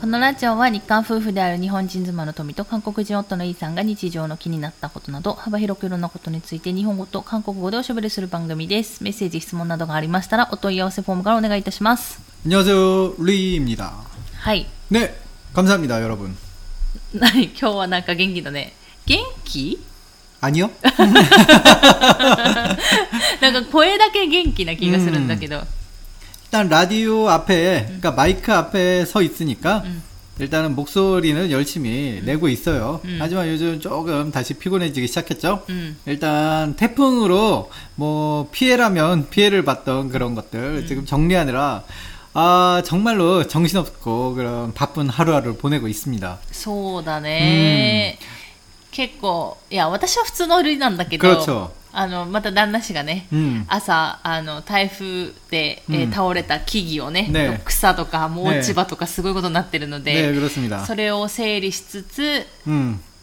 このラジオは日韓夫婦である日本人妻の富と韓国人夫のイーさんが日常の気になったことなど幅広くいろんなことについて日本語と韓国語でおしゃべりする番組です。メッセージ質問などがありましたらお問い合わせフォームからお願いいたします。안녕하세요リー입니다。はい。ね、감사합니다 여러분。今日はなんか元気だね。元気？あによ。なんか声だけ元気な気がするんだけど。일단라디오앞에그러니까마이크앞에서있으니까일단은목소리는열심히내고있어요하지만요즘조금다시피곤해지기시작했죠일단태풍으로뭐피해라면피해를봤던그런것들지금정리하느라아정말로정신없고그런바쁜하루하루를보내고있습니다そうだね。結構いや私は普通のルイなんだけど。그렇죠。また旦那氏がね、朝台風で、倒れた木々を ね草とかもう落ち葉とかすごいことになってるので、それを整理しつつ、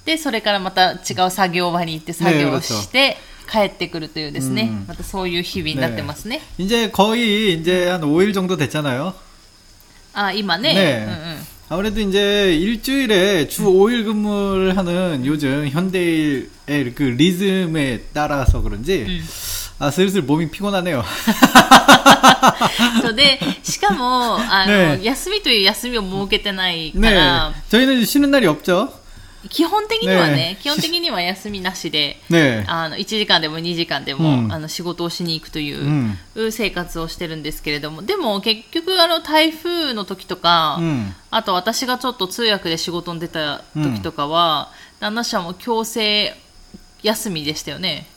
でそれからまた違う作業場に行って作業をして、帰ってくるというですね、またそういう日々になってますね。이제 거의 한 5일 정도 됐잖아요。あ、今ね。아무래도 이제 일주일에 주 5일 근무를 하는 요즘 현대의 그 리듬에 따라서 그런지 아, 슬슬 몸이 피곤하네요. そうで、しかも休みという休みを設けてないから 저희는 쉬는 날이 없죠。 基本的には休みなしで、1時間でも2時間でも、仕事をしに行くという、生活をしてるんですけれども、でも結局台風の時とか、あと私がちょっと通訳で仕事に出た時とかは、旦那さんも強制休みでしたよね。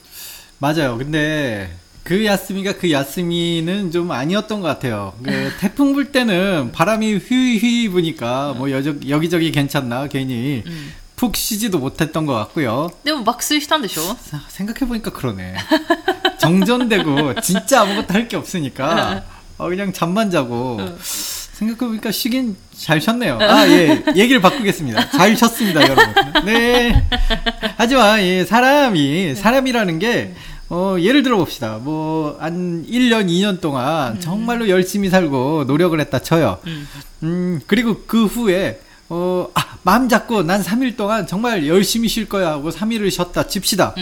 맞아요。근데그 야스미는 좀 아니었던 것 같아요. 그 태풍 불 때는 바람이 휘휘 부니까 뭐 여기저기 괜찮나 괜히 푹 쉬지도 못했던 것 같고요. 근데 박수했던데요? 생각해보니까 그러네. 정전되고 진짜 아무것도 할 게 없으니까 그냥 잠만 자고 생각해보니까 쉬긴 잘 쉬었네요. 아, 예. 얘기를 바꾸겠습니다. 잘 쉬었습니다, 여러분. 네. 하지만 예, 사람이라는 게 예를 들어봅시다. 한 1년, 2년 동안 정말로 열심히 살고 노력을 했다 쳐요. 그리고 그 후에 마음 잡고 난 3일 동안 정말 열심히 쉴 거야 하고 3일을 쉬었다 칩시다.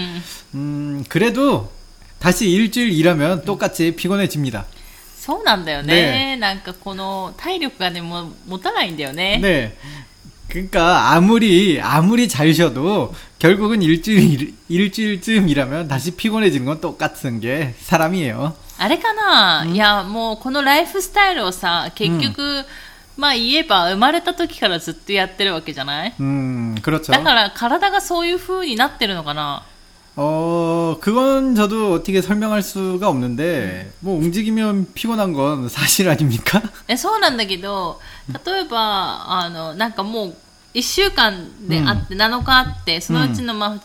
그래도 다시 일주일 일하면 똑같이 피곤해집니다. そうなんだよね。なんかこの体力がね、もたないんだよね。 네. 그러니까 아무리 잘 쉬어도 결국은 일주일쯤 일하면 다시 피곤해지는 건 똑같은 게 사람이에요. あれかな。いや、もうこのライフスタイルをさ、結局、まあ言えば生まれた時からずっとやってるわけじゃない？ 그렇죠. だから体がそういう風になってるのかな？ 그건 저도 어떻게 설명할 수가 없는데, 뭐 움직이면 피곤한 건 사실 아닙니까? そうなんだけど、例えば、なんかもう1週間であって、7日あって、そのうちのまあ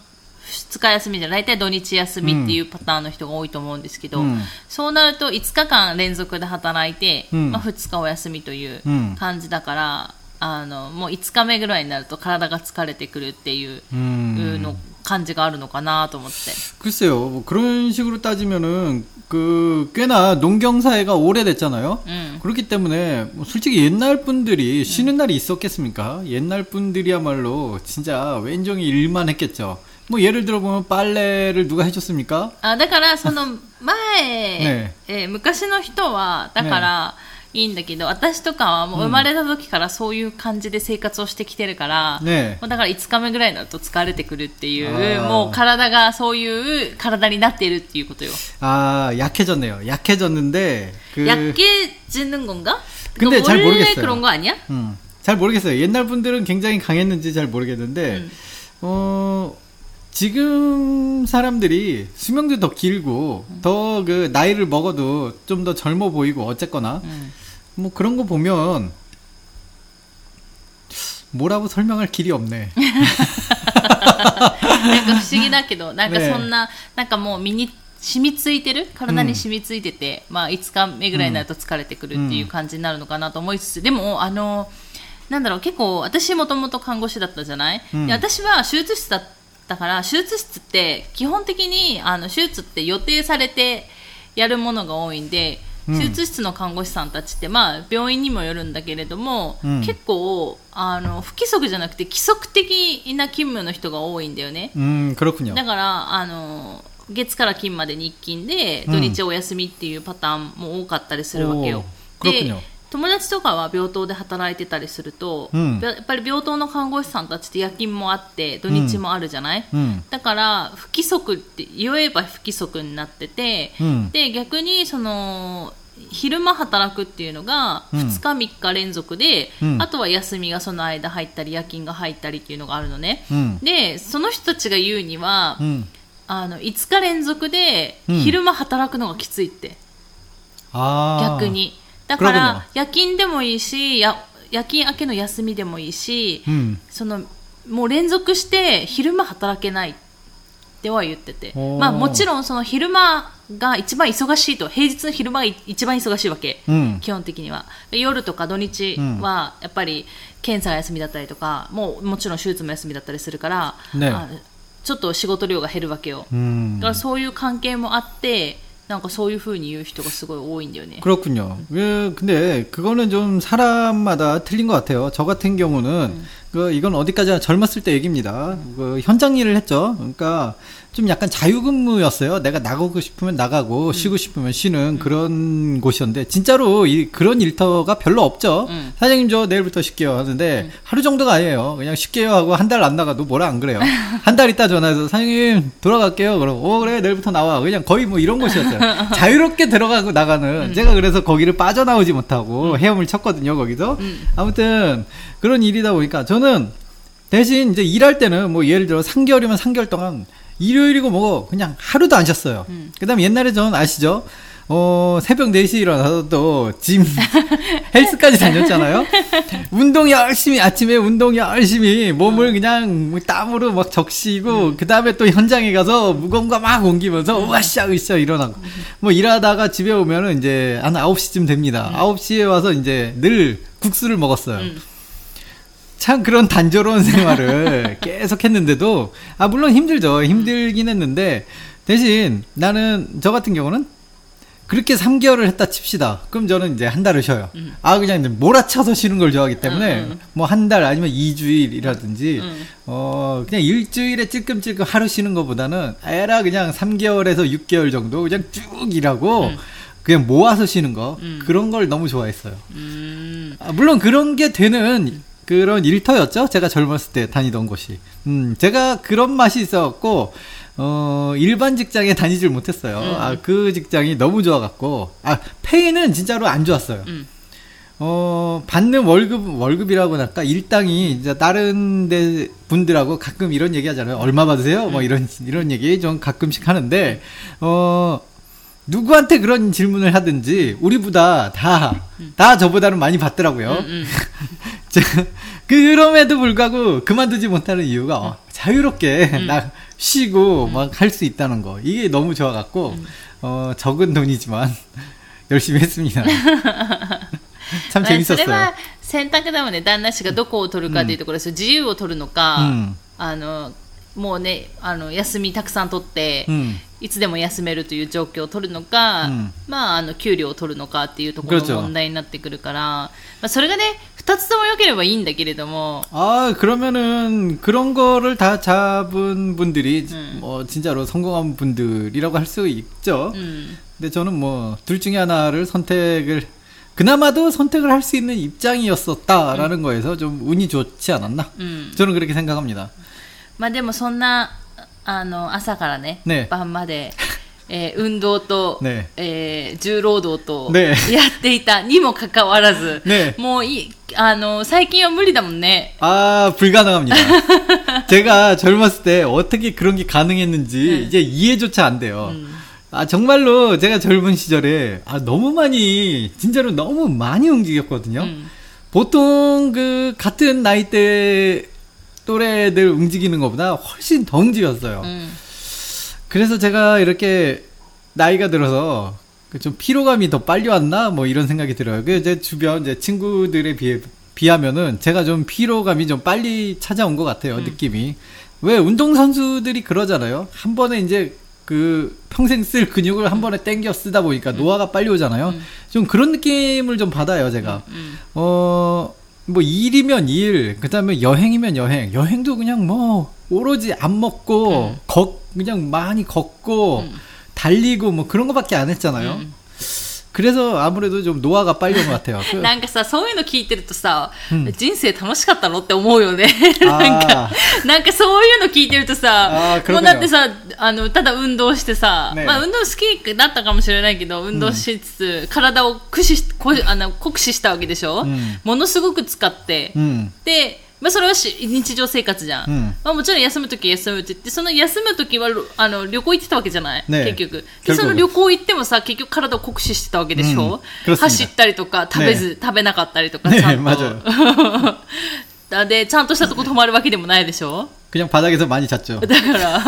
2日休みじゃ、大体土日休みっていうパターンの人が多いと思うんですけど、そうなると5日間連続で働いて、まあ、2日お休みという感じだから、もう5日目ぐらいになると体が疲れてくるっていうの感じがあるのかなと思って。 글쎄요. 뭐 그런 식으로 따지면은 그 꽤나 농경 사회가 오래됐잖아요. 그렇기 때문에 뭐 솔직히 옛날 분들이 쉬는 날이 있었겠습니까? 옛날 분들이야말로 진짜 왼종일 일만 했겠죠. 뭐 예를 들어 보면 빨래를 누가 해줬습니까? 아, だからその前、昔の人はだから いいんだけど、私とかはもう生まれた時からそういう感じで生活をしてきてるから、もうだから5日目ぐらいになると疲れてくるっていう、もう体がそういう体になっているっていうことよ。ああ、약해졌는데、 약해지는 건가? 근데 잘 모르겠어요. 원래 그런 거 아니야? 잘 모르겠어요. 옛날 분들은 굉장히 강했는지 잘 모르겠는데, 지금 사람들이 수명도 더 길고 더 그 나이를 먹어도 좀 더 젊어 보이고 어쨌거나 뭐 그런 거 보면 뭐라고 설명할 길이 없네. なんか不思議だけど、なんかそんな、なんかもう身に染みついてる、体に染みついてて、 5日目ぐらいになると疲れてくるっていう感じになるのかなと思いつつ、でもなんだろう、結構私もともと看護師だったじゃない？で、私は手術室だった。だから手術室って基本的に手術って予定されてやるものが多いんで、手術室の看護師さんたちって、まあ、病院にもよるんだけれども、うん、結構不規則じゃなくて規則的な勤務の人が多いんだよね。だから月から金まで日勤で土日お休みっていうパターンも多かったりするわけよ。で友達とかは病棟で働いてたりすると、うん、やっぱり病棟の看護師さんたちって夜勤もあって土日もあるじゃない、うん、だから不規則って言えば不規則になってて、うん、で逆にその昼間働くっていうのが2日3日連続で、うん、あとは休みがその間入ったり夜勤が入ったりっていうのがあるのね、うん、でその人たちが言うには、うん、5日連続で昼間働くのがきついって、うん、逆にだから夜勤でもいいし夜勤明けの休みでもいいし、うん、もう連続して昼間働けないっては言ってて、まあ、もちろんその昼間が一番忙しいと平日の昼間が一番忙しいわけ、うん、基本的には夜とか土日はやっぱり検査が休みだったりとか もちろん手術も休みだったりするから、ね、ちょっと仕事量が減るわけよ、うん、だからそういう関係もあってなんかそういう風に言う人がすごい多いんだよね。그렇군요. 근데 그거는 좀 사람마다 틀린 것 같아요. 저 같은 경우는 이건 어디까지나 젊었을 때 얘기입니다. 현장 일을 했죠. 그러니까 좀 약간 자유근무였어요. 내가 나가고 싶으면 나가고 쉬고 싶으면 쉬는 그런 곳이었는데 진짜로 그런 일터가 별로 없죠. 사장님 저 내일부터 쉴게요 하는데 하루 정도가 아니에요. 그냥 쉴게요 하고 한 달 안 나가도 뭐라 안 그래요. 한 달 있다 전화해서 사장님 돌아갈게요. 그럼 그래 내일부터 나와. 그냥 거의 뭐 이런 곳이었어요. 자유롭게 들어가고 나가는 제가 그래서 거기를 빠져나오지 못하고 헤엄을 쳤거든요. 거기서 아무튼 그런 일이다 보니까 저는 대신 이제 일할 때는 뭐 예를 들어 3개월이면 3개월 동안 일요일이고 뭐고 그냥 하루도 안 쉬었어요. 그 다음에 옛날에 전 아시죠? 새벽 4시에 일어나서 또 짐 헬스까지 다녔잖아요. 아침에 운동 열심히 몸을 그냥 땀으로 막 적시고 그 다음에 또 현장에 가서 무거운 거 막 옮기면서 으쌰으쌰 일어나고 뭐 일하다가 집에 오면은 이제 한 9시쯤 됩니다. 9시에 와서 이제 늘 국수를 먹었어요. 참 그런 단조로운 생활을 계속 했는데도 아 물론 힘들죠. 힘들긴 했는데 대신 나는 저 같은 경우는 그렇게 3개월을 했다 칩시다. 그럼 저는 이제 한 달을 쉬어요. 아 그냥 몰아쳐서 쉬는 걸 좋아하기 때문에 뭐 한 달 아니면 2주일이라든지 그냥 일주일에 찔끔찔끔 하루 쉬는 것보다는 에라 그냥 3개월에서 6개월 정도 그냥 쭉 일하고 그냥 모아서 쉬는 거 그런 걸 너무 좋아했어요. 아, 물론 그런 게 되는 그런 일터였죠. 제가 젊었을 때 다니던 곳이. 제가 그런 맛이 있어갖고 일반 직장에 다니질 못했어요. 아, 그 직장이 너무 좋아갖고 페이는 진짜로 안 좋았어요. 받는 월급이라고 할까 일당이 이제 다른 데 분들하고 가끔 이런 얘기하잖아요. 얼마 받으세요? 뭐 이런 얘기 좀 가끔씩 하는데 누구한테 그런 질문을 하든지 우리보다 다 저보다는 많이 받더라고요. 그럼에도 불구하고 그만두지 못하는 이유가 자유롭게 나 쉬고 막 할 수 있다는 거 이게 너무 좋아갖고 적은 돈이지만 열심히 했습니다. 참 재밌었어요. それは選択だもんね。旦那氏がどこを取るかっていうところですよ。自由を取るのか。もうね休みたくさん取って、いつでも休めるという状況を取るのか、まあ、給料を取るのかっていうところの問題になってくるから、まあ、それがね2つとも良ければいいんだけれども그러면은그런거를다잡은분들이 진짜로성공한분들이라고할수있죠근데저는뭐둘중에하나를선택을그나마도선택을할수있는입장이었었다라는거에서좀운이좋지않았나저는그렇게생각합니다まあ、でもそんな朝から ね晩まで、運動と、ね重労働とやっていたにもかかわらず、ね、もう最近は無理だもんね。ああ、불가능합니다。제가젊었을때어떻게그런게가능했는지이제이해조차안돼요。아 정말로 제가 젊은 시절에 너무 많이 진짜로 너무 많이 움직였거든요. 보통 그 같은 나이 때 또래들 움직이는 것보다 훨씬 더 움직였어요. 그래서 제가 이렇게 나이가 들어서 좀 피로감이 더 빨리 왔나 뭐 이런 생각이 들어요. 제 주변 제 친구들에 비하면은 제가 좀 피로감이 좀 빨리 찾아온 것 같아요. 느낌이. 왜 운동선수들이 그러잖아요. 한 번에 이제 그 평생 쓸 근육을 한 번에 땡겨 쓰다 보니까 노화가 빨리 오잖아요. 좀 그런 느낌을 좀 받아요, 제가. 뭐 일이면 일, 그다음에 여행이면 여행. 여행도 그냥 뭐 오로지 안 먹고 그냥 많이 걷고 달리고 뭐 그런 거밖에 안 했잖아요. 그래서 아무래도 좀 노화가 빨리 온 것 같아요. なんかさ、そういうの聞いてるとさ、 人生楽しかったのって思うよね。 なんかそういうの聞いてるとさ、 もうだってさ、ただ運動してさ、まあ運動好きだったかもしれないけど、運動しつつ、体を酷使したわけでしょ？ものすごく使って、で、まあ、それは日常生活じゃん、まあ、もちろん休むとき休むって言って、その休むときは旅行行ってたわけじゃない、ね、結局でその旅行行ってもさ、結局体を酷使してたわけでしょ、走ったりとか食べなかったりとか、ちゃんと、でちゃんとしたとこ泊まるわけでもないでしょ、그냥 바닥에서 많이 잤죠. だから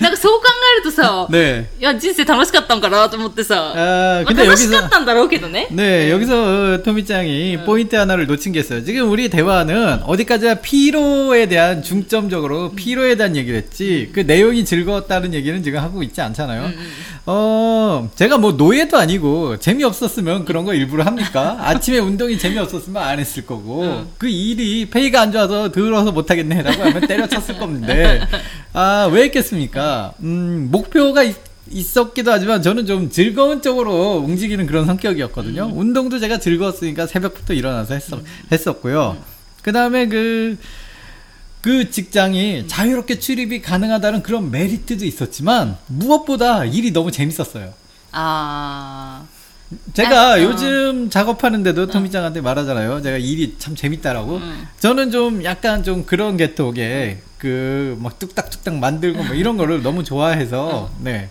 なんかそう考えるとさ、 네. 야, 人生楽しかったんかなと思ってさ. 아, 근데楽しかったんだろうけどね. 네, 여기서 토미짱이 포인트 하나를 놓친 게 있어요. 지금 우리 대화는 어디까지나 피로에 대한 중점적으로 피로에 대한 얘기를 했지, 그 내용이 즐거웠다는 얘기는 지금 하고 있지 않잖아요. 제가 뭐 노예도 아니고 재미없었으면 그런 거 일부러 합니까? 아침에 운동이 재미없었으면 안 했을 거고 그 일이 페이가 안 좋아서 들어서 못하겠네 라고 하면 때려쳤을 건데, 아, 왜 했겠습니까? 목표가 있었기도 하지만 저는 좀 즐거운 쪽으로 움직이는 그런 성격이었거든요. 운동도 제가 즐거웠으니까 새벽부터 일어나서 했었고요. 그 다음에 그 직장이 자유롭게 출입이 가능하다는 그런 메리트도 있었지만, 무엇보다 일이 너무 재밌었어요. 아... 제가 요즘 작업하는데도 토미짱한테 말하잖아요. 제가 일이 참 재밌다라고. 저는 좀 약간 좀 그런 계통의 그 막 뚝딱뚝딱 만들고 뭐 이런 거를 너무 좋아해서 네.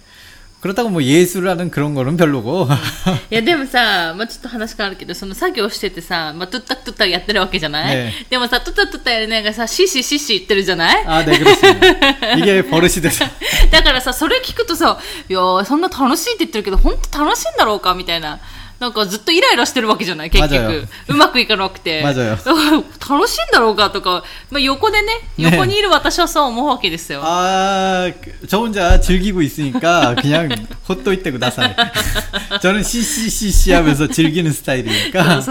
그렇다고 뭐 예술하는 그런 거는 별로고. 야, でもさ、まあちょっと話変わるけど、その作業しててさ、まあ、뚝딱뚝딱やってるわけじゃない？でもさ、뚝딱뚝딱やりながらさ、シーシーシーシー言ってるじゃない？ 아, 네, 그렇습니다. 이게 버릇이 돼서. だからさ、それ聞くとさ、いや、そんな楽しいって言ってるけど、本当楽しいんだろうかみたいな。 なんかずっとイライラしてるわけじゃない結局うまくいかなくて楽しいんだろうかとか、まあ、横でね、横にいる私はそう思うわけですよ。あ、저 혼자 즐기고 있으니까 그냥 헛도이떼ください. 저는 씨씨씨씨하면서 즐기는 스타일이니까.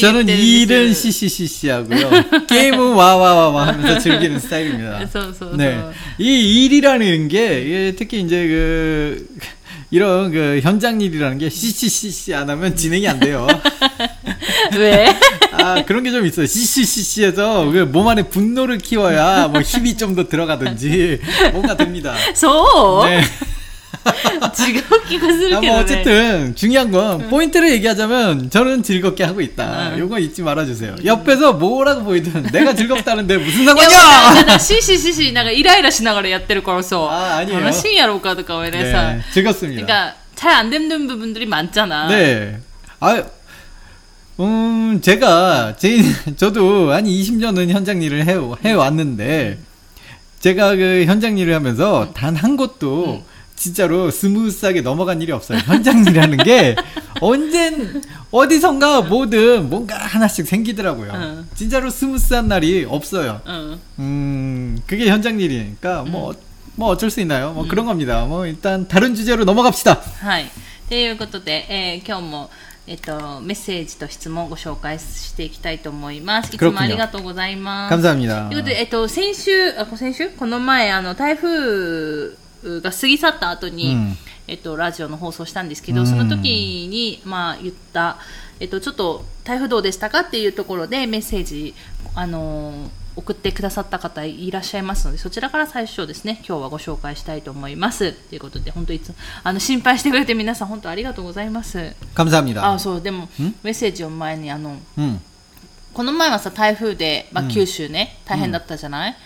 저는 일은 씨씨씨씨하고요. 게임은 와와와와 하면서 즐기는 스타일입니다. 네, 이 일이라는 게 특히 이제 그 이런 그 현장 일이라는 게 씨씨씨씨 안 하면 진행이 안 돼요. 왜? 아, 그런 게 좀 있어요. 씨씨씨씨에서 그 몸 안에 분노를 키워야 뭐 힘이 좀 더 들어가든지 뭔가 됩니다. 네. 아, 뭐 어쨌든 중요한 건 포인트를 얘기하자면 저는 즐겁게 하고 있다. 요거 잊지 말아주세요. 옆에서 뭐라고 보이든 내가 즐겁다는데 무슨 상관이야? 시시시시 내가 이라이라しながらやってるからさ. 아, 아니에요.楽しいやろうかとかはねさ. 네, 즐겁습니다. 그러니까 잘 안 되는 부분들이 많잖아. 네. 아, 제가 저도 한 20년은 현장 일을 해 왔는데 제가 그 현장 일을 하면서 단 한 곳도 진짜로 스무스하게 넘어간 일이 없어요. 현장이라는 게 어디선가 뭐든 뭔가 하나씩 생기더라고요. 진짜로 스무스한 날이 없어요. 그게 현장 일이니까 뭐 어쩔 수 있나요? 뭐 그런 겁니다. 뭐 일단 다른 주제로 넘어갑시다. はい。ということで、今日も メッセージと質問をご紹介していきたいと思います。いつもありがとうございます。감사합니다。ということで、先週この前台風が過ぎ去った後に、ラジオの放送したんですけど、その時に、まあ、言った、ちょっと台風どうでしたかっていうところでメッセージ、送ってくださった方いらっしゃいますので、そちらから最初ですね、今日はご紹介したいと思います。ということで、本当いつも心配してくれて皆さん本当ありがとうございます。感謝합니다。あ、そう、でもメッセージを前にこの前はさ、台風で、まあ、九州ね、大変だったじゃない？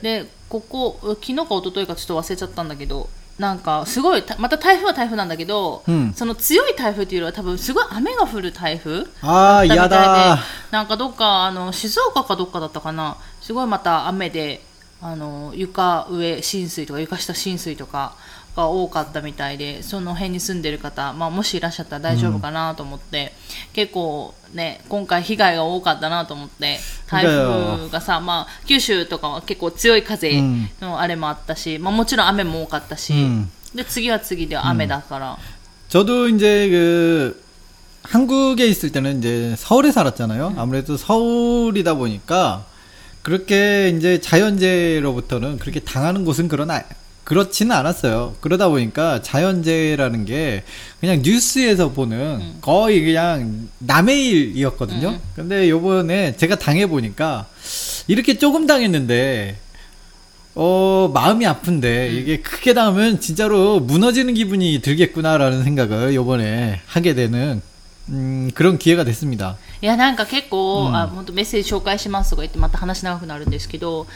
で、ここ昨日か一昨日かちょっと忘れちゃったんだけど、なんかすごいまた台風は台風なんだけど、その強い台風というよりは多分すごい雨が降る台風だったみたいで、やだ、なんかどっか静岡かどっかだったかな、すごいまた雨で床上浸水とか床下浸水とかが多かったみたいで、その辺に住んでる方、まあ、もしいらっしゃったら大丈夫かなと思って。結構ね今回被害が多かったなと思って、台風がさ、まあ、九州とかは結構強い風のあれもあったし、まあ、もちろん雨も多かったし、で次は次で雨だから、저도 이제 그 한국에 있을 때는 이제 서울에 살았잖아요. 아무래도 서울이다 보니까 그렇게 이제 자연재해로부터는 그렇게 당하는 곳은 그렇지는 않았어요. 그러다 보니까 자연재해라는 게 그냥 뉴스에서 보는 거의 그냥 남의 일이었거든요. 근데 요번에 제가 당해보니까 이렇게 조금 당했는데 마음이 아픈데 이게 크게 당하면 진짜로 무너지는 기분이 들겠구나라는 생각을 요번에 하게 되는 그런 기회가 됐습니다. いやなんか結構、あ、本当メッセージ紹介しますとか言ってまた話長くなるんですけど、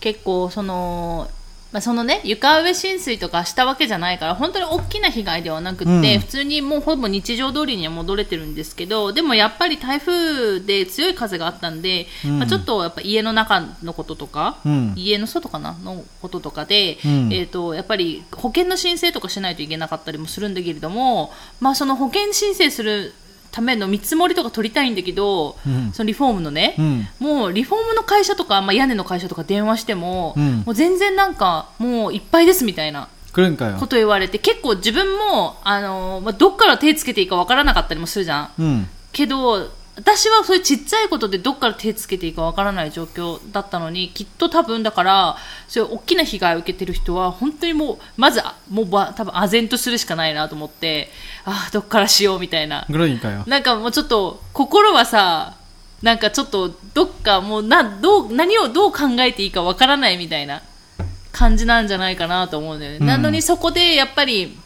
結構その床上浸水とかしたわけじゃないから本当に大きな被害ではなくて、普通にもうほぼ日常通りには戻れてるんですけど、でもやっぱり台風で強い風があったんで、まあ、ちょっとやっぱ家の中のこととか、家の外かなのこととかで、やっぱり保険の申請とかしないといけなかったりもするんだけれども、まあ、その保険申請するための見積もりとか取りたいんだけど、そのリフォームのね、もうリフォームの会社とか、まあ、屋根の会社とか電話しても、もう全然なんかもういっぱいですみたいなこと言われて、結構自分もまあ、どっから手つけていいかわからなかったりもするじゃん、けど私はそういうちっちゃいことでどっから手つけていいかわからない状況だったのに、きっと多分だからそういう大きな被害を受けてる人は本当にもうまずもう多分唖然とするしかないなと思って、ああどっからしようみたいな、なんかもうちょっと心はさ、なんかちょっとどっかもう何をどう考えていいかわからないみたいな感じなんじゃないかなと思うんだよね、なのにそこでやっぱり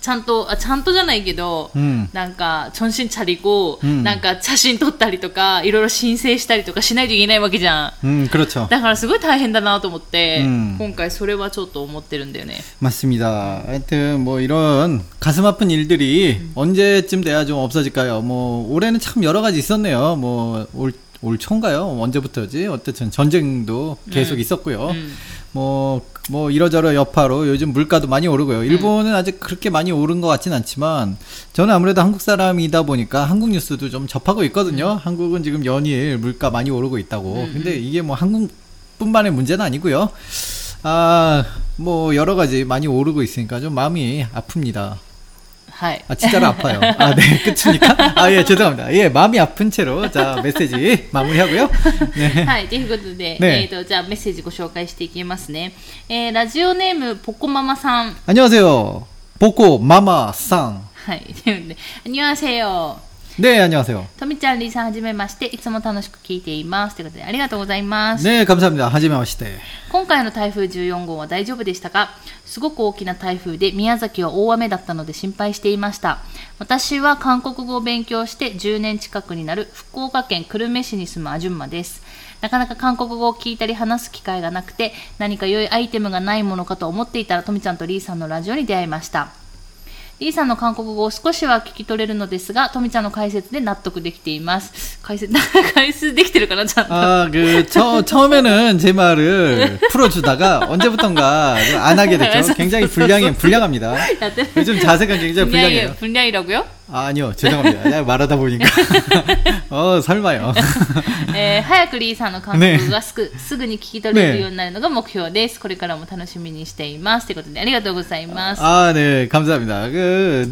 ちゃんとじゃないけど、なんかチョンシンチャリを、なんか写真撮ったりとかいろいろ申請したりとかしないといけないわけじゃん、だからすごい大変だなと思って、今回それはちょっと思ってるんだよね。맞습니다. 하여튼 뭐 이런 가슴 아픈 일들이 언제쯤 돼야 좀 없어질까요? 뭐 올해는 참 여러 가지 있었네요. 뭐 올 초인가요? 언제부터지? 어쨌든 전쟁도 계속 있었고요. 뭐 이러저러 여파로 요즘 물가도 많이 오르고요. 일본은 아직 그렇게 많이 오른 것 같진 않지만 저는 아무래도 한국 사람이다 보니까 한국 뉴스도 좀 접하고 있거든요. 한국은 지금 연일 물가 많이 오르고 있다고. 근데 이게 뭐 한국뿐만의 문제는 아니고요. 아, 뭐 여러 가지 많이 오르고 있으니까 좀 마음이 아픕니다. 아, 진짜로 아파요. 아, 네, 끝입니까? 아, 예, 죄송합니다. 예, 마음이 아픈 채로 자 메시지 마무리하고요. 네. はい、ということで、 네. じゃあ 메시지 ご紹介していきますね。 ラジオネーム 보코마마さん。 안녕하세요. 보코마마さん。 안녕하세요. 네, 안녕하세요. 토미짱, 리사, はじめまして。いつも楽しく聞いています。ということで、 ありがとうございます。 네, 감사합니다. はじめまして。今回の台風14号は 大丈夫でしたか？ すごく大きな台風で宮崎は大雨だったので心配していました。私は韓国語を勉強して10年近くになる福岡県久留米市に住むアジュンマです。なかなか韓国語を聞いたり話す機会がなくて、何か良いアイテムがないものかと思っていたら、トミちゃんとリーさんのラジオに出会いました。リーさんの韓国語を少しは聞き取れるのですが、トミちゃんの解説で納得できています。解説できてるかなちゃんと。ああ、처음에는 제 말을 풀어주다가 언제부턴가 안 하게 됐죠. 굉장히 불량합니다. 요즘 자세가 굉장히 불량해요. 불량이라고요? 아, 아니요. 죄송합니다. 말하다 보니까. 설마요. 早くリーさんの韓国語がすぐに聞き取れるようになるのが目標です。これからも楽しみにしています。ということで、ありがとうございます。あ、ね、감사합니다.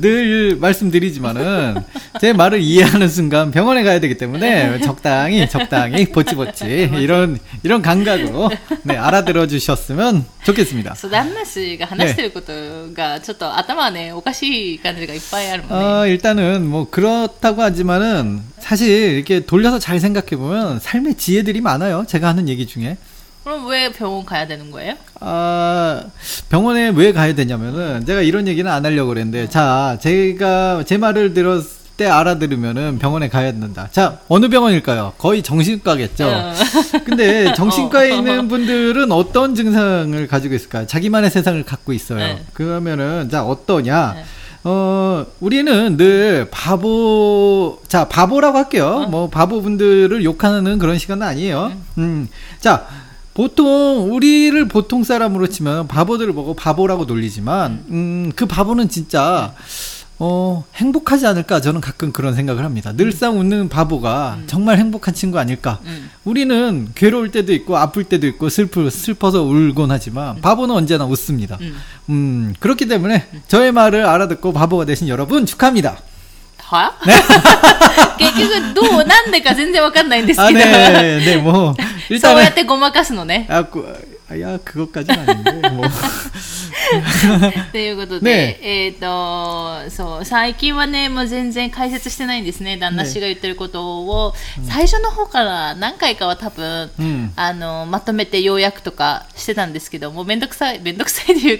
늘 말씀드리지만은 제 말을 이해하는 순간 병원에 가야 되기 때문에 적당히 보치보치 이런 감각으로 네, 알아들어 주셨으면 좋겠습니다. 소담나씨가 話してることが ちょっと 頭はね おかしい感じがいっぱいあるもんね. 일단은 뭐 그렇다고 하지만은 사실 이렇게 돌려서 잘 생각해 보면 삶의 지혜들이 많아요. 제가 하는 얘기 중에. 그럼 왜 병원 가야 되는 거예요? 아, 병원에 왜 가야 되냐면은 제가 이런 얘기는 안 하려고 그랬는데, 자, 제가 제 말을 들었을 때 알아들으면은 병원에 가야 된다. 자, 어느 병원일까요? 거의 정신과겠죠. 근데 정신과에 있는 분들은 어떤 증상을 가지고 있을까요? 자기만의 세상을 갖고 있어요. 그러면은 자, 어떠냐? 우리는 늘 바보라고 할게요. 뭐 바보분들을 욕하는 그런 시간은 아니에요. 자, 보통 우리를 보통 사람으로 치면 바보들을 보고 바보라고 놀리지만 그 바보는 진짜 행복하지 않을까 저는 가끔 그런 생각을 합니다. 늘상 웃는 바보가 정말 행복한 친구 아닐까. 우리는 괴로울 때도 있고 아플 때도 있고 슬퍼서 울곤 하지만 바보는 언제나 웃습니다. 그렇기 때문에 저의 말을 알아듣고 바보가 되신 여러분 축하합니다. は結局どうなんでか全然わかんないんですけどねでもそうやってごまかすのねいや그것까지는 아닌데もうということで、そう最近はねもう全然解説してないんですね旦那氏が言ってることを、ね、最初の方から何回かは多分、まとめて要約とかしてたんですけどもうめんどくさいという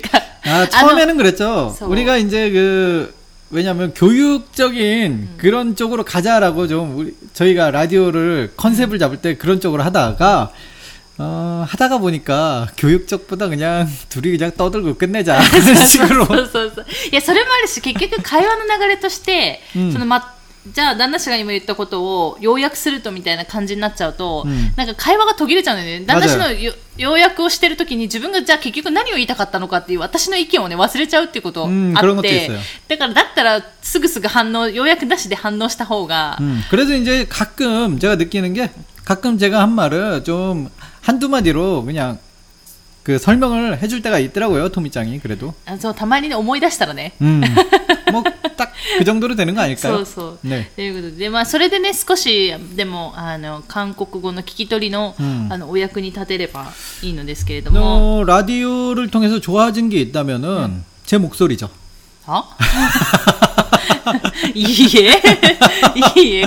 か처음에는그랬죠우리가이제그 왜냐하면 교육적인 그런 쪽으로 가자라고 좀 저희가 라디오를 컨셉을 잡을 때 그런 쪽으로 하다가 하다가 보니까 교육적보다 그냥 둘이 그냥 떠들고 끝내자 그런 식으로. 야, それもあるし結局会話の流れとして じゃあ旦那氏が今言ったことを要約するとみたいな感じになっちゃうと、なんか会話が途切れちゃうので、ね、旦那氏の要約をしてるときに自分がじゃあ結局何を言いたかったのかっていう私の意見をね忘れちゃうっていうことあって、だったらすぐ反応要約なしで反応した方が。그래서 이제 가끔 제가 느끼는 게 가끔 제가 한 말을 좀 한두 마디로 그냥 그 설명을 해줄 때가 있더라고요, 토미짱이 그래도. 저 다만히 思い出したらね. 뭐 딱 그 정도로 되는 거 아닐까요? 네. 그리고 뭐それで ね, 少しでも 한국어의 聞き取りの お役に立てればいいのですけれども. 라디오를 통해서 좋아진 게 있다면은 제 목소리죠. 어? 이게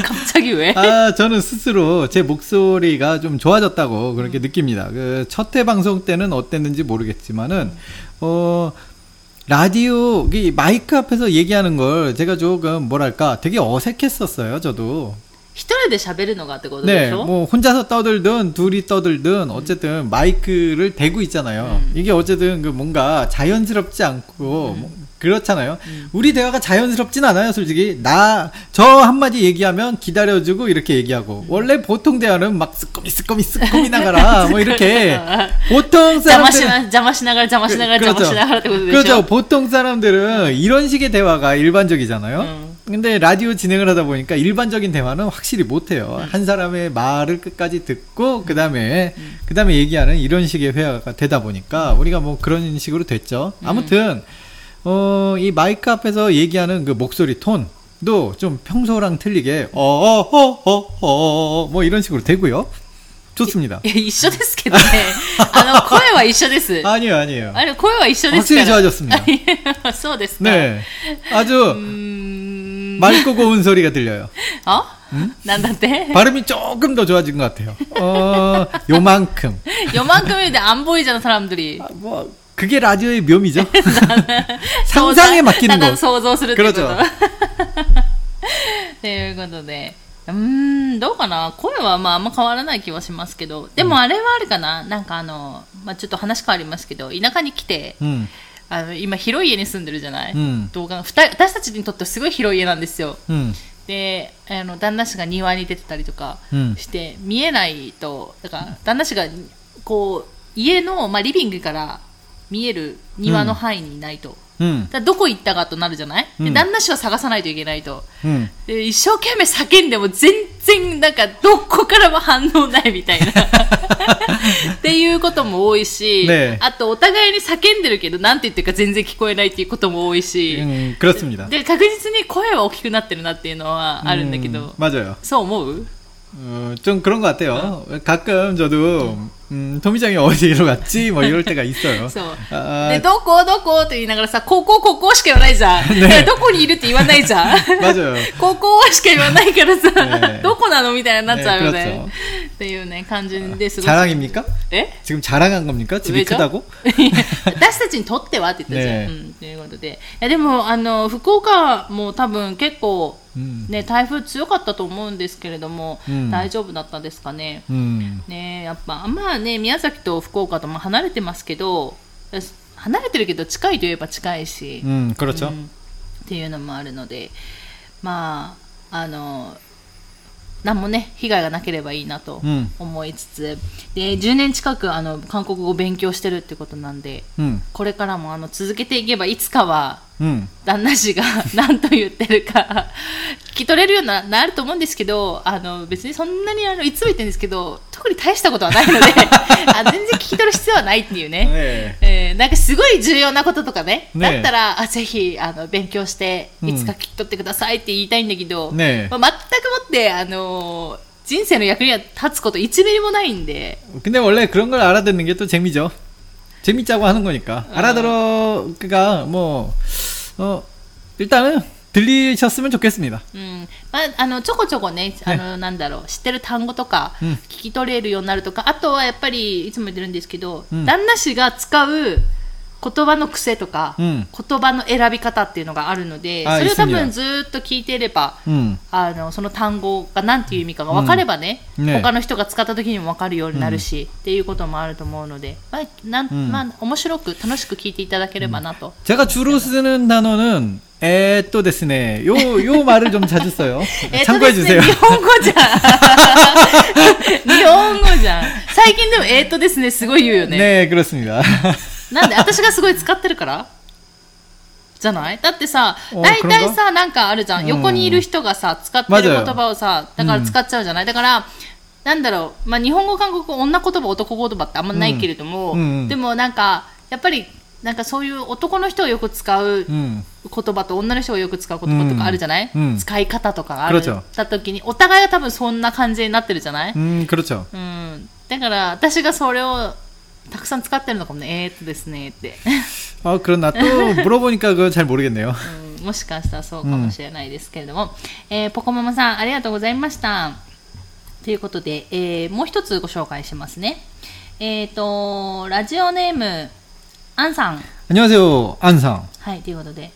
갑자기 왜? 저는 스스로 제 목소리가 좀 좋아졌다고 그렇게 느낍니다. 그 첫 회 방송 때는 어땠는지 모르겠지만은 라디오 이 마이크 앞에서 얘기하는 걸 제가 조금 뭐랄까 되게 어색했었어요. 저도. 一人で喋るのがってことでしょ? 네, 뭐 혼자서 떠들든 둘이 떠들든 어쨌든 마이크를 대고 있잖아요. 이게 어쨌든 그 뭔가 자연스럽지 않고 그렇잖아요. 우리 대화가 자연스럽진 않아요, 솔직히. 저 한마디 얘기하면 기다려주고 이렇게 얘기하고. 원래 보통 대화는 막 쓰꼬미 나가라. 뭐 이렇게. 보통 사람들은. 자마시나가라. 그렇죠. 보통 사람들은 이런 식의 대화가 일반적이잖아요. 근데 라디오 진행을 하다 보니까 일반적인 대화는 확실히 못해요. 한 사람의 말을 끝까지 듣고, 그 다음에 얘기하는 이런 식의 회화가 되다 보니까 우리가 뭐 그런 식으로 됐죠. 아무튼. 이 마이크 앞에서 얘기하는 그 목소리 톤도 좀 평소랑 틀리게 뭐 이런 식으로 되고요. 좋습니다. 一緒ですけどね. 声は一緒です. 아니에요. 声は一緒ですから. 확실히 좋아졌습니다. そうですか. 네. 아주 맑고 고운 소리가 들려요. 어? 난다데? 발음이 조금 더 좋아진 것 같아요. 요만큼. 요만큼인데 안 보이잖아, 사람들이. 뭐 그게 라디오의 묘미죠. 상상에 맡기는 거. 그렇죠. ということで、どうかな声はまああんま変わらない気はしますけど、でもあれはあるかななんかちょっと話変わりますけど、田舎に来て、 今広い家に住んでるじゃない、私たちにとってすごい広い家なんですよ。で、旦那氏が庭に出てたりとかして、見えないと、だから旦那氏がこう家の、まあ、リビングから見える庭の範囲にいないと、だどこ行ったかとなるじゃない、で旦那氏は探さないといけないと、で一生懸命叫んでも全然なんかどこからも反応ないみたいなっていうことも多いし、ね、あとお互いに叫んでるけどなんて言ってるか全然聞こえないっていうことも多いし、で確実に声は大きくなってるなっていうのはあるんだけど、そう思う？좀 그런 것 같아요. 가끔 저도 토미짱이 어디로 갔지? 뭐 이럴 때가 있어요. 네, 도코 이나가라서 고고 시켜라이자. 네, 도코니 이르 이와나이자. 맞아요. 고고 시켜라이가라서 도코나노 미타이나なっちゃうよね. 네요네. 간지인데 자랑입니까? 예? 지금 자랑한 겁니까? 집이 크다고? 私たちにとってはって言ったじゃん。でも福岡も多分結構 ね、台風強かったと思うんですけれども、大丈夫だったですかね。ね、やっぱまあね、宮崎と福岡とも離れてますけど、離れてるけど近いといえば近いし、っていうのもあるので、まあ何もね被害がなければいいなと思いつつ、うん、で10年近く韓国語を勉強してるってことなんで、うん、これからも続けていけばいつかは、うん、旦那氏が何と言ってるか聞き取れるようになると思うんですけど、別にそんなにいつも言ってるんですけど特に大したことはないので全然聞き取る必要はないっていう ねなんかすごい重要なこととか ねだったらぜひ勉強していつか聞き取ってくださいって言いたいんだけど、ねまあ、全くもって人生の役には立つこと1ミリもないんで。근데원래그런걸알아듣는게또재미죠재밌자고하는거니까알아들어그가뭐일단은들리셨으면좋겠습니다まあちょこちょこねなんだろう知ってる単語とか聞き取れるようになるとか、あとはやっぱりいつも言ってるんですけど、旦那氏が使う言葉の癖とか、言葉の選び方っていうのがあるので、それを多分ずっと聞いていれば、その単語が何ていう意味かが分かればね、他の人が使った時にも分かるようになるし、っていうこともあると思うので、まあ面白く楽しく聞いていただければなと。제가주로쓰는단어는ですね、요 말을 좀 자주 써요. 참고해 주세요. 일본어じゃん. 최근에도 ですね, すごい言うよね. 네, 그렇습니다. なんで私がすごい使ってるからじゃない？だってさ、大体さなんかあるじゃん。横にいる人がさ使ってる言葉をさ、だから使っちゃうじゃない。だからなんだろう、まあ日本語韓国語女言葉男言葉ってあんまないけれども、でもなんかやっぱり。なんかそういう男の人をよく使う言葉と女の人をよく使う言葉とかあるじゃない、使い方とかがあるった時にお互いは多分そんな感じになってるじゃない、だから私がそれをたくさん使ってるのかもね。ですねって그러나 또 물어보니까 그건 잘 모르겠네요、もしかしたらそうかもしれないですけれども、ポコママさんありがとうございましたということで、もう一つご紹介しますね。ラジオネームアンさん、안녕하세요、アンさん。はい、ということで、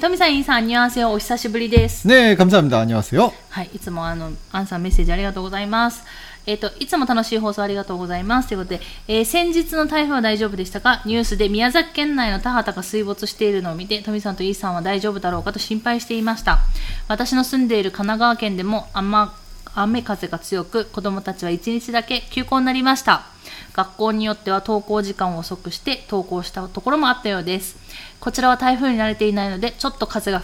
トミさん、インさん、안녕하세요、お久しぶりです。ね、감사합니다、안녕하세요。はい、いつもアンさんメッセージありがとうございます。いつも楽しい放送ありがとうございます。ということで、先日の台風は大丈夫でしたか？ニュースで宮崎県内の田畑が水没しているのを見て、トミさんとインさんは大丈夫だろうかと心配していました。私の住んでいる神奈川県でも雨風が強く、子どもたちは1日だけ休校になりました。学校によっては登校時間を遅くして登校したところもあったようです。こちらは台風に慣れていないのでちょっと風が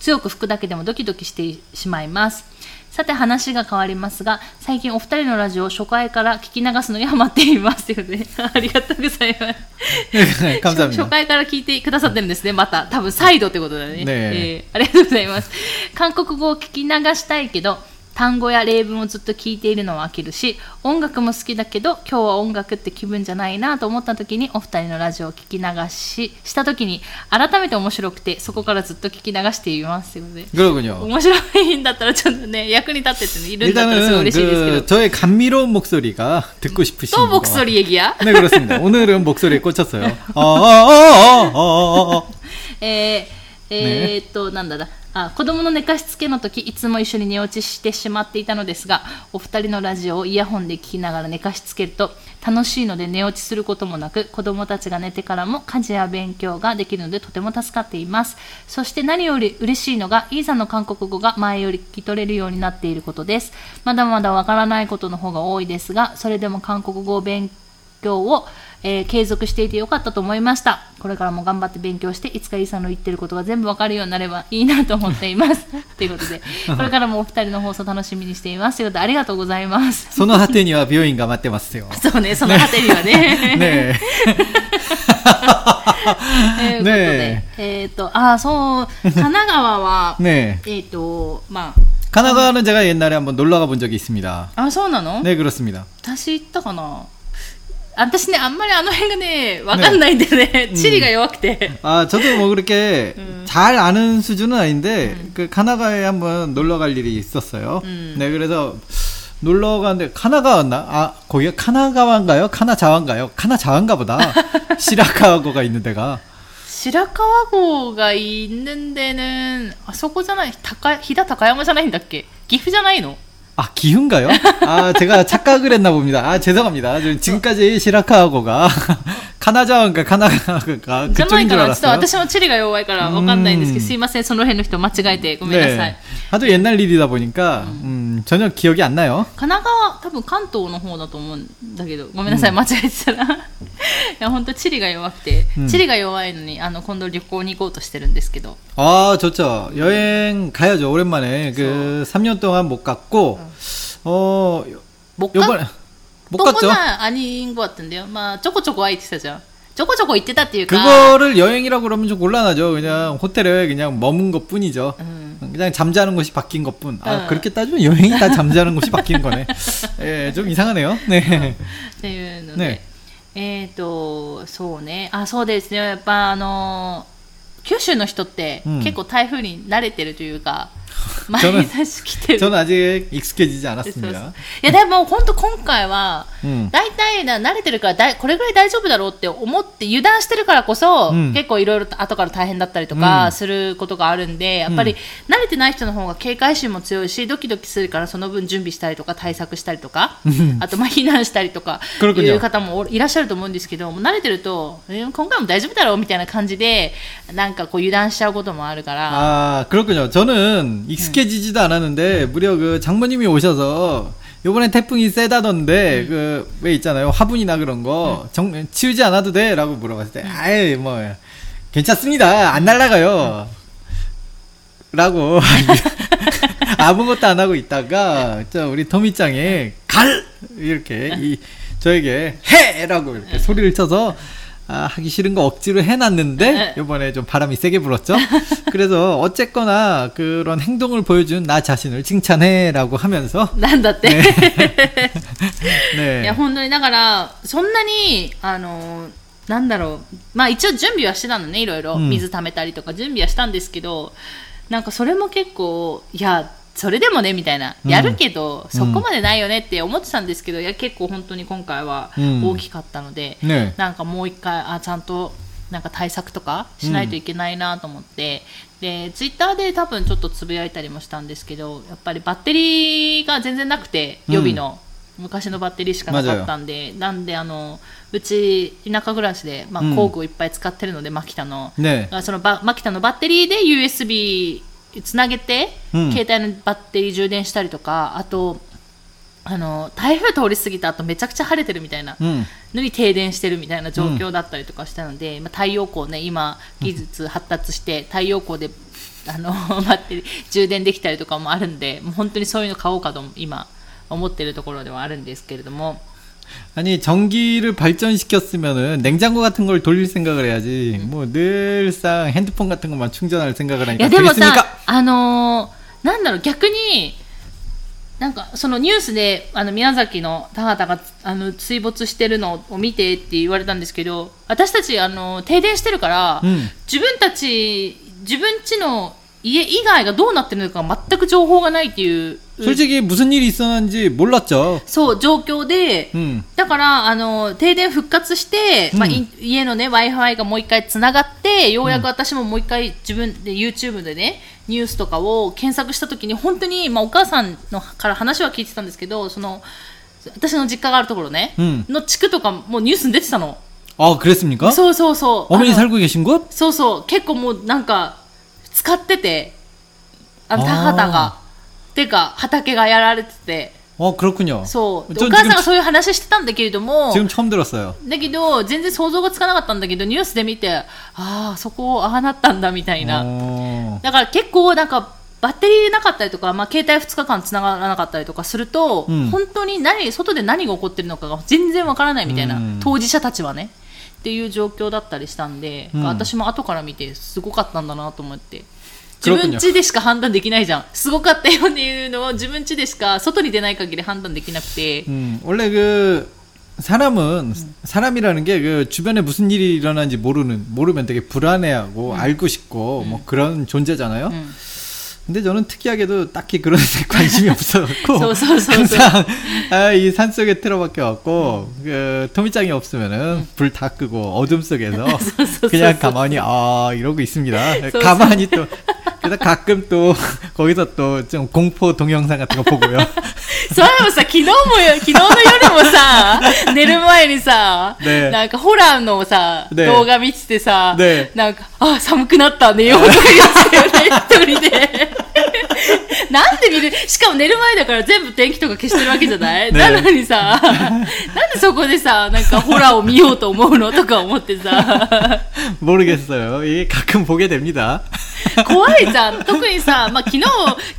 強く吹くだけでもドキドキしてしまいます。さて話が変わりますが、最近お二人のラジオを初回から聞き流すのにハマっていますということでありがとうございます初回から聞いてくださってるんですね。また多分再度ということだ ね、ありがとうございます。韓国語を聞き流したいけど単語や例文をずっと聞いているのは飽きるし、音楽も好きだけど今日は音楽って気分じゃないなと思った時にお二人のラジオを聞き流した時に改めて面白くて、そこからずっと聞き流していますよね。面白いんだったらちょっとね役に立ってて、ね、いるんだったらすごい嬉しいですけど。저의감미로운목소리가듣고싶으신 또 목소리 얘기야？네그렇습니다오늘은목소리에꽂혔어요なんだだ。子供の寝かしつけの時いつも一緒に寝落ちしてしまっていたのですが、お二人のラジオをイヤホンで聞きながら寝かしつけると楽しいので寝落ちすることもなく、子供たちが寝てからも家事や勉強ができるのでとても助かっています。そして何より嬉しいのがイーさんの韓国語が前より聞き取れるようになっていることです。まだまだわからないことの方が多いですが、それでも韓国語を勉強を継続していてよかったと思いました。これからも頑張って勉強していつかイーさんの言ってることが全部わかるようになればいいなと思っていますということで、これからもお二人の放送楽しみにしていますということでありがとうございます。その果てには病院が待ってますよそうね、その果てにはねねえということで、そう神奈川はねえまあ神奈川は제가옛날에한번놀러가본적이있습니다あ、そうなの？ね、그렇습니다私行ったかな。私ね、あんまりあの辺がね、わかんないんでね、地理が弱くて。あ、저도 뭐 그렇게 잘 아는 수준은 아닌데、그神奈川へ한번 놀러 갈 일이 있었어요。ね、그래서 놀러 갔는데神奈川나 아, 거기가神奈川인가요?神奈川인가 보다。白川郷が있는 데가。白川郷が있는 데는あそこじゃない、飛騨高山じゃないんだっけ？岐阜じゃないの？아 기훈가요? 아 제가 착각을 했나 봅니다. 아 죄송합니다. 지금까지 시라카와고가 카나자와인가 카나가가 그쪽인 줄 알았어요. 私も地理が弱いからわかんないんですけど、すいません。その辺の人間違えてごめんなさい。 하도 옛날 일이다 보니까 전혀 기억이 안 나요. 神奈川 多分 関東の方だと思うんだけど ごめんなさい 間違えてたら いや本当地理が弱くて 地理が弱いのに 今度旅行に行こうとしてるんですけど 아 좋죠. 여행 가야죠. 오랜만에 그 3년 동안 못 갔고 못 갔죠. 아닌 것 같은데요. 막 조금 아이티사죠. 조금 이때다니까. 그거를 여행이라고 그러면 좀 곤란하죠. 그냥 호텔에 그냥 머문 것 뿐이죠. 그냥 잠자는 곳이 바뀐 것 뿐. 아, 그렇게 따지면 여행이 다 잠자는 곳이 바뀐 거네. 예, 좀 이상하네요. 네. 네. そうね。あ、そうですね。やっぱ九州の人って結構台風に慣れてるというか。 저는 아직 익숙해지지 않았습니다. 야, 근데 뭐, 今回は大体慣れてるからこれぐらい大丈夫だろうって思って油断してるからこそ結構いろいろ後から大変だったりとかすることがあるんで、やっぱり慣れてない人の方が警戒心も強いしドキドキするからその分準備したりとか対策したりとか、あとまあ避難したりとか、 익숙해지지도 않았는데 무려 그 장모님이 오셔서 요번에 태풍이 세다던데 그 왜 있잖아요 화분이나 그런 거 치우지 않아도 돼? 라고 물어봤을 때 아이 뭐 괜찮습니다 안 날아가요 라고 아무것도 안 하고 있다가 저 우리 토미짱이 갈! 이렇게 저에게 해! 라고 이렇게 소리를 쳐서 아, 하기 싫은 거 억지로 해놨는데 이번에 좀 바람이 세게 불었죠. 그래서 어쨌거나 그런 행동을 보여준 나 자신을 칭찬해라고 하면서 난다떼. 네. 네. 야, 本当にだからそんなにあのなんだろうまあ一応準備はしてたのねいろいろ水溜めたりとか準備はしたんですけどなんかそれも結構いや。 それでもねみたいなやるけどそこまでないよねって思ってたんですけどいや結構本当に今回は大きかったのでなんかもう一回ちゃんとなんか対策とかしないといけないなと思って でツイッターで多分ちょっとつぶやいたりもしたんですけどやっぱりバッテリーが全然なくて予備の 昔のバッテリーしかなかったんでなんであのうち田舎暮らしでまあ工具をいっぱい使ってるのでマキタのそのマキタのバッテリーで USB つなげて携帯のバッテリー充電したりとかあとあの台風通り過ぎた後めちゃくちゃ晴れてるみたいなのに停電してるみたいな状況だったりとかしたので太陽光ね今技術発達して太陽光であのバッテリー充電できたりとかもあるんで本当にそういうの顔かと今思ってるところではあるんですけれども 아니 전기를 발전시켰으면은 냉장고 같은 걸 돌릴 생각을 해야지 뭐 늘상 핸드폰 같은 것만 충전할 생각을 하니까 되겠습니까? なんだろう逆になんかそのニュースであの宮崎の田畑があ水没してるのを見てって言われたんですけど私たちあの停電してるから自分たち自分家以外がどうなってるのか全く情報がないっていう 솔직히 무슨 일이 있었는지 몰랐죠. そう状況でだから停電復活して家のねWi-Fiがもう一回つながってようやく私ももう一回自分でYouTubeでねニュースとかを検索した時に本当にまお母さんのから話は聞いてたんですけどその私の実家があるところねの地区とかもうニュースに出てたのああ그랬습니까そうそうそう어머니 살고 계신 곳そうそう結構もうなんか使っててあの田畑が てか畑がやられててああ그렇군요。そうお母さんがそういう話してたんだけれども全然想像がつかなかったんだけどニュースで見てああそこああなったんだみたいなだから結構なんかバッテリーなかったりとかまあ携帯2日間つながらなかったりとかすると本当に何外で何が起こってるのかが全然わからないみたいな当事者たちはねっていう状況だったりしたんで私も後から見てすごかったんだなと思って 自分家でしか判断できないじゃんすごかったよっていうのを自分家でしか外に出ない限り判断できなくて 원래 그 사람은 사람이라는 게 그 주변에 무슨 일이 일어나는지 모르면 되게 불안해하고 알고 싶고 뭐 그런 존재잖아요. 근데 저는 특이하게도 딱히 그런 데 관심이 없어갖고 항상 아, 이 산속에 틀어박혀갖고 그 토미짱이 없으면은 불 다 끄고 어둠 속에서 그냥 가만히 아 이러고 있습니다. 가만히 또 그래서 가끔 또 거기서 또 좀 공포 동영상 같은 거 보고요. 소아야もさ 昨日の夜もさ 寝る前にさなんかホラーのさ動画見ててさなんかあ寒くなったねよとか言ってたよね一人でなんで見る、しかも寝る前だから全部電気とか消してるわけじゃない、ね、なのにさ、なんでそこでさ、なんかホラーを見ようと思うのとか思ってさ모르겠어요 이게 가끔 보게 됩니다怖いじゃん。特にさ、まあ、昨日の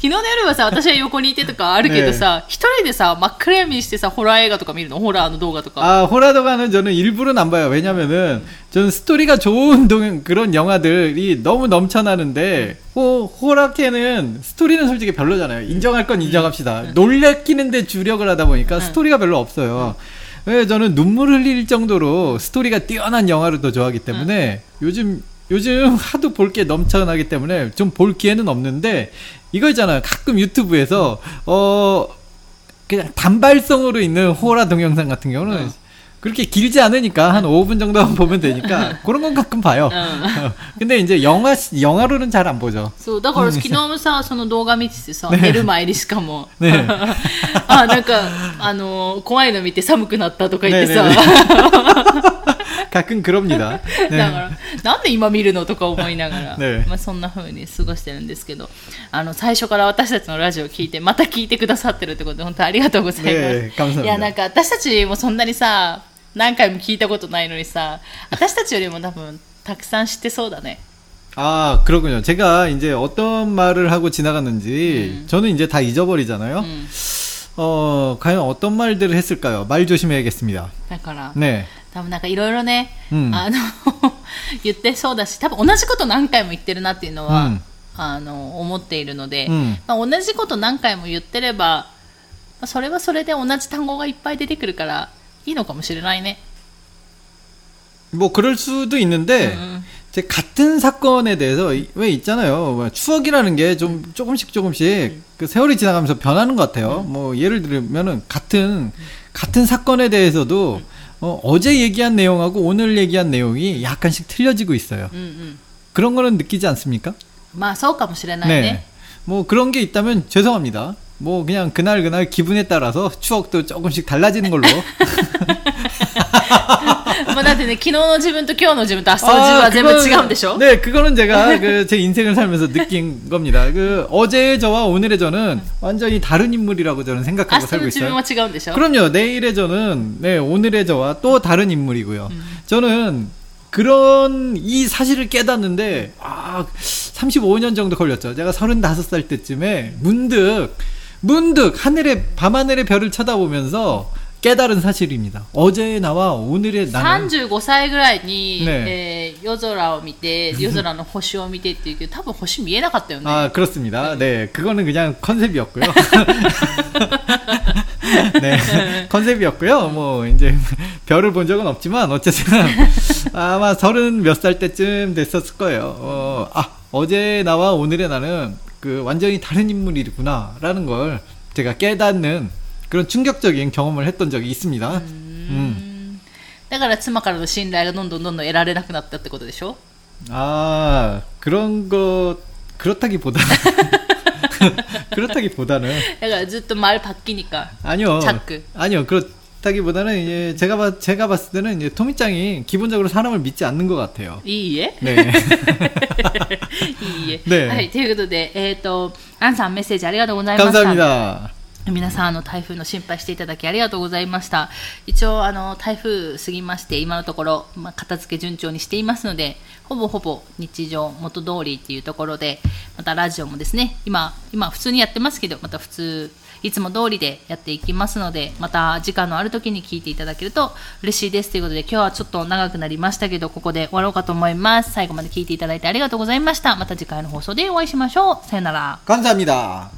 夜はさ、私は横にいてとかあるけどさ、一、人でさ、真っ暗闇にしてさ、ホラー映画とか見るの？ホラーの動画とか。あ、ホラー動画は저는일부러안봐요왜냐면은저는스토리가좋은그런영화들이너무넘쳐나는데호라케는스토리는솔직히별로잖아요인정할건인정합시다놀래키는데주력을하다보니까스토리가별로없어요왜저는눈물흘릴정도로스토리가뛰어난영화를더좋아하기때문에요즘 하도 볼 게 넘쳐나기 때문에 좀 볼 기회는 없는데, 이거 있잖아요. 가끔 유튜브에서, 그냥 단발성으로 있는 호라 동영상 같은 경우는 그렇게 길지 않으니까 한 5분 정도만 보면 되니까 그런 건 가끔 봐요. 근데 이제 영화로는 잘 안 보죠. 그래서 그래서 오늘 사, 그 영상 見ててさ, 寝る前にしかも 아, 뭔가, 怖いの見て寒くなったとか言ってさ가끔그럽니다だからなんで今見るのとか思いながら、まあ、そんな風に過ごしてるんですけど、最初から私たちのラジオを聞いてまた聞いてくださってるってことで本当ありがとうございます。いや、なんか私たちもそんなにさ、何回も聞いたことないのにさ、私たちよりも多分たくさん知ってそうだね。아그렇군요제가이제어떤말을하고지나갔는지저는이제다잊어버리잖아요과연어떤말들을했을까요말조심해야겠습니다네多分なんかいろいろね、言ってそうだし、多分同じこと何回も言ってるなっていうのは、思っているので、まあ、同じこと何回も言ってれば、それはそれで同じ単語がいっぱい出てくるからいいのかもしれないね。뭐그럴수도있는데제같은사건에대해서왜있잖아요추억이라는게좀조금씩조금씩그세월이지나가면서변하는것같아요뭐예를들으면은같은 사건에대해서도어제 얘기한 내용하고 오늘 얘기한 내용이 약간씩 틀려지고 있어요. 그런 거는 느끼지 않습니까? 마, 네. 뭐 그런 게 있다면 죄송합니다. 뭐 그냥 그날 기분에 따라서 추억도 조금씩 달라지는 걸로. まあ、だってね、昨日の自分と今日の自分と明日の自分は全部違うんでしょ? 네, 그거는제가 제 인생을 살면서 느낀 겁니다. 어제의 저와 오늘의 저는 완전히 다른 인물이라고 저는 생각하고 살고 있어요. 아, 지금은 지금은 그럼요. 내일의 저는 네, 오늘의 저와 또 다른 인물이고요. 저는 그런 이 사실을 깨닫는데 35년 정도 걸렸죠. 제가 35살 때쯤에 문득 밤하늘의 별을 쳐다보면서 깨달은사실입니다어제의나와오늘의나는35歳ぐらいに、夜空を見て夜空の星を見てっていうけど多分星見えなかったよね。아그렇습니다네그거는그냥컨셉이었고요네컨셉이었고요뭐이제별을본적은없지만어쨌든아마 서른 몇 살 때쯤됐었을거예요어제의나와오늘의나는그완전히다른인물이구나라는걸제가깨닫는그런충격적인경험을했던적이있습니다. 그러니까妻からの信頼がどんどん得られなくなったってことでしょ? 아그런거그렇다기보다그렇다기보다는 그러니까ずっと말바뀌니까아니요자꾸아니요그렇다기보다는이제제가 봤을 때는 이제토미짱이기본적으로사람을믿지않는것같아요이이에네이이에네ということでアンさんメッセージありがとうございました。감사합니다皆さん台風の心配していただきありがとうございました。一応台風過ぎまして今のところ、まあ、片付け順調にしていますのでほぼ日常元通りというところで、またラジオもですね今普通にやってますけどまた普通いつも通りでやっていきますので、また時間のある時に聞いていただけると嬉しいですということで、今日はちょっと長くなりましたけどここで終わろうかと思います。最後まで聞いていただいてありがとうございました。また次回の放送でお会いしましょう。さよなら。감사합니다。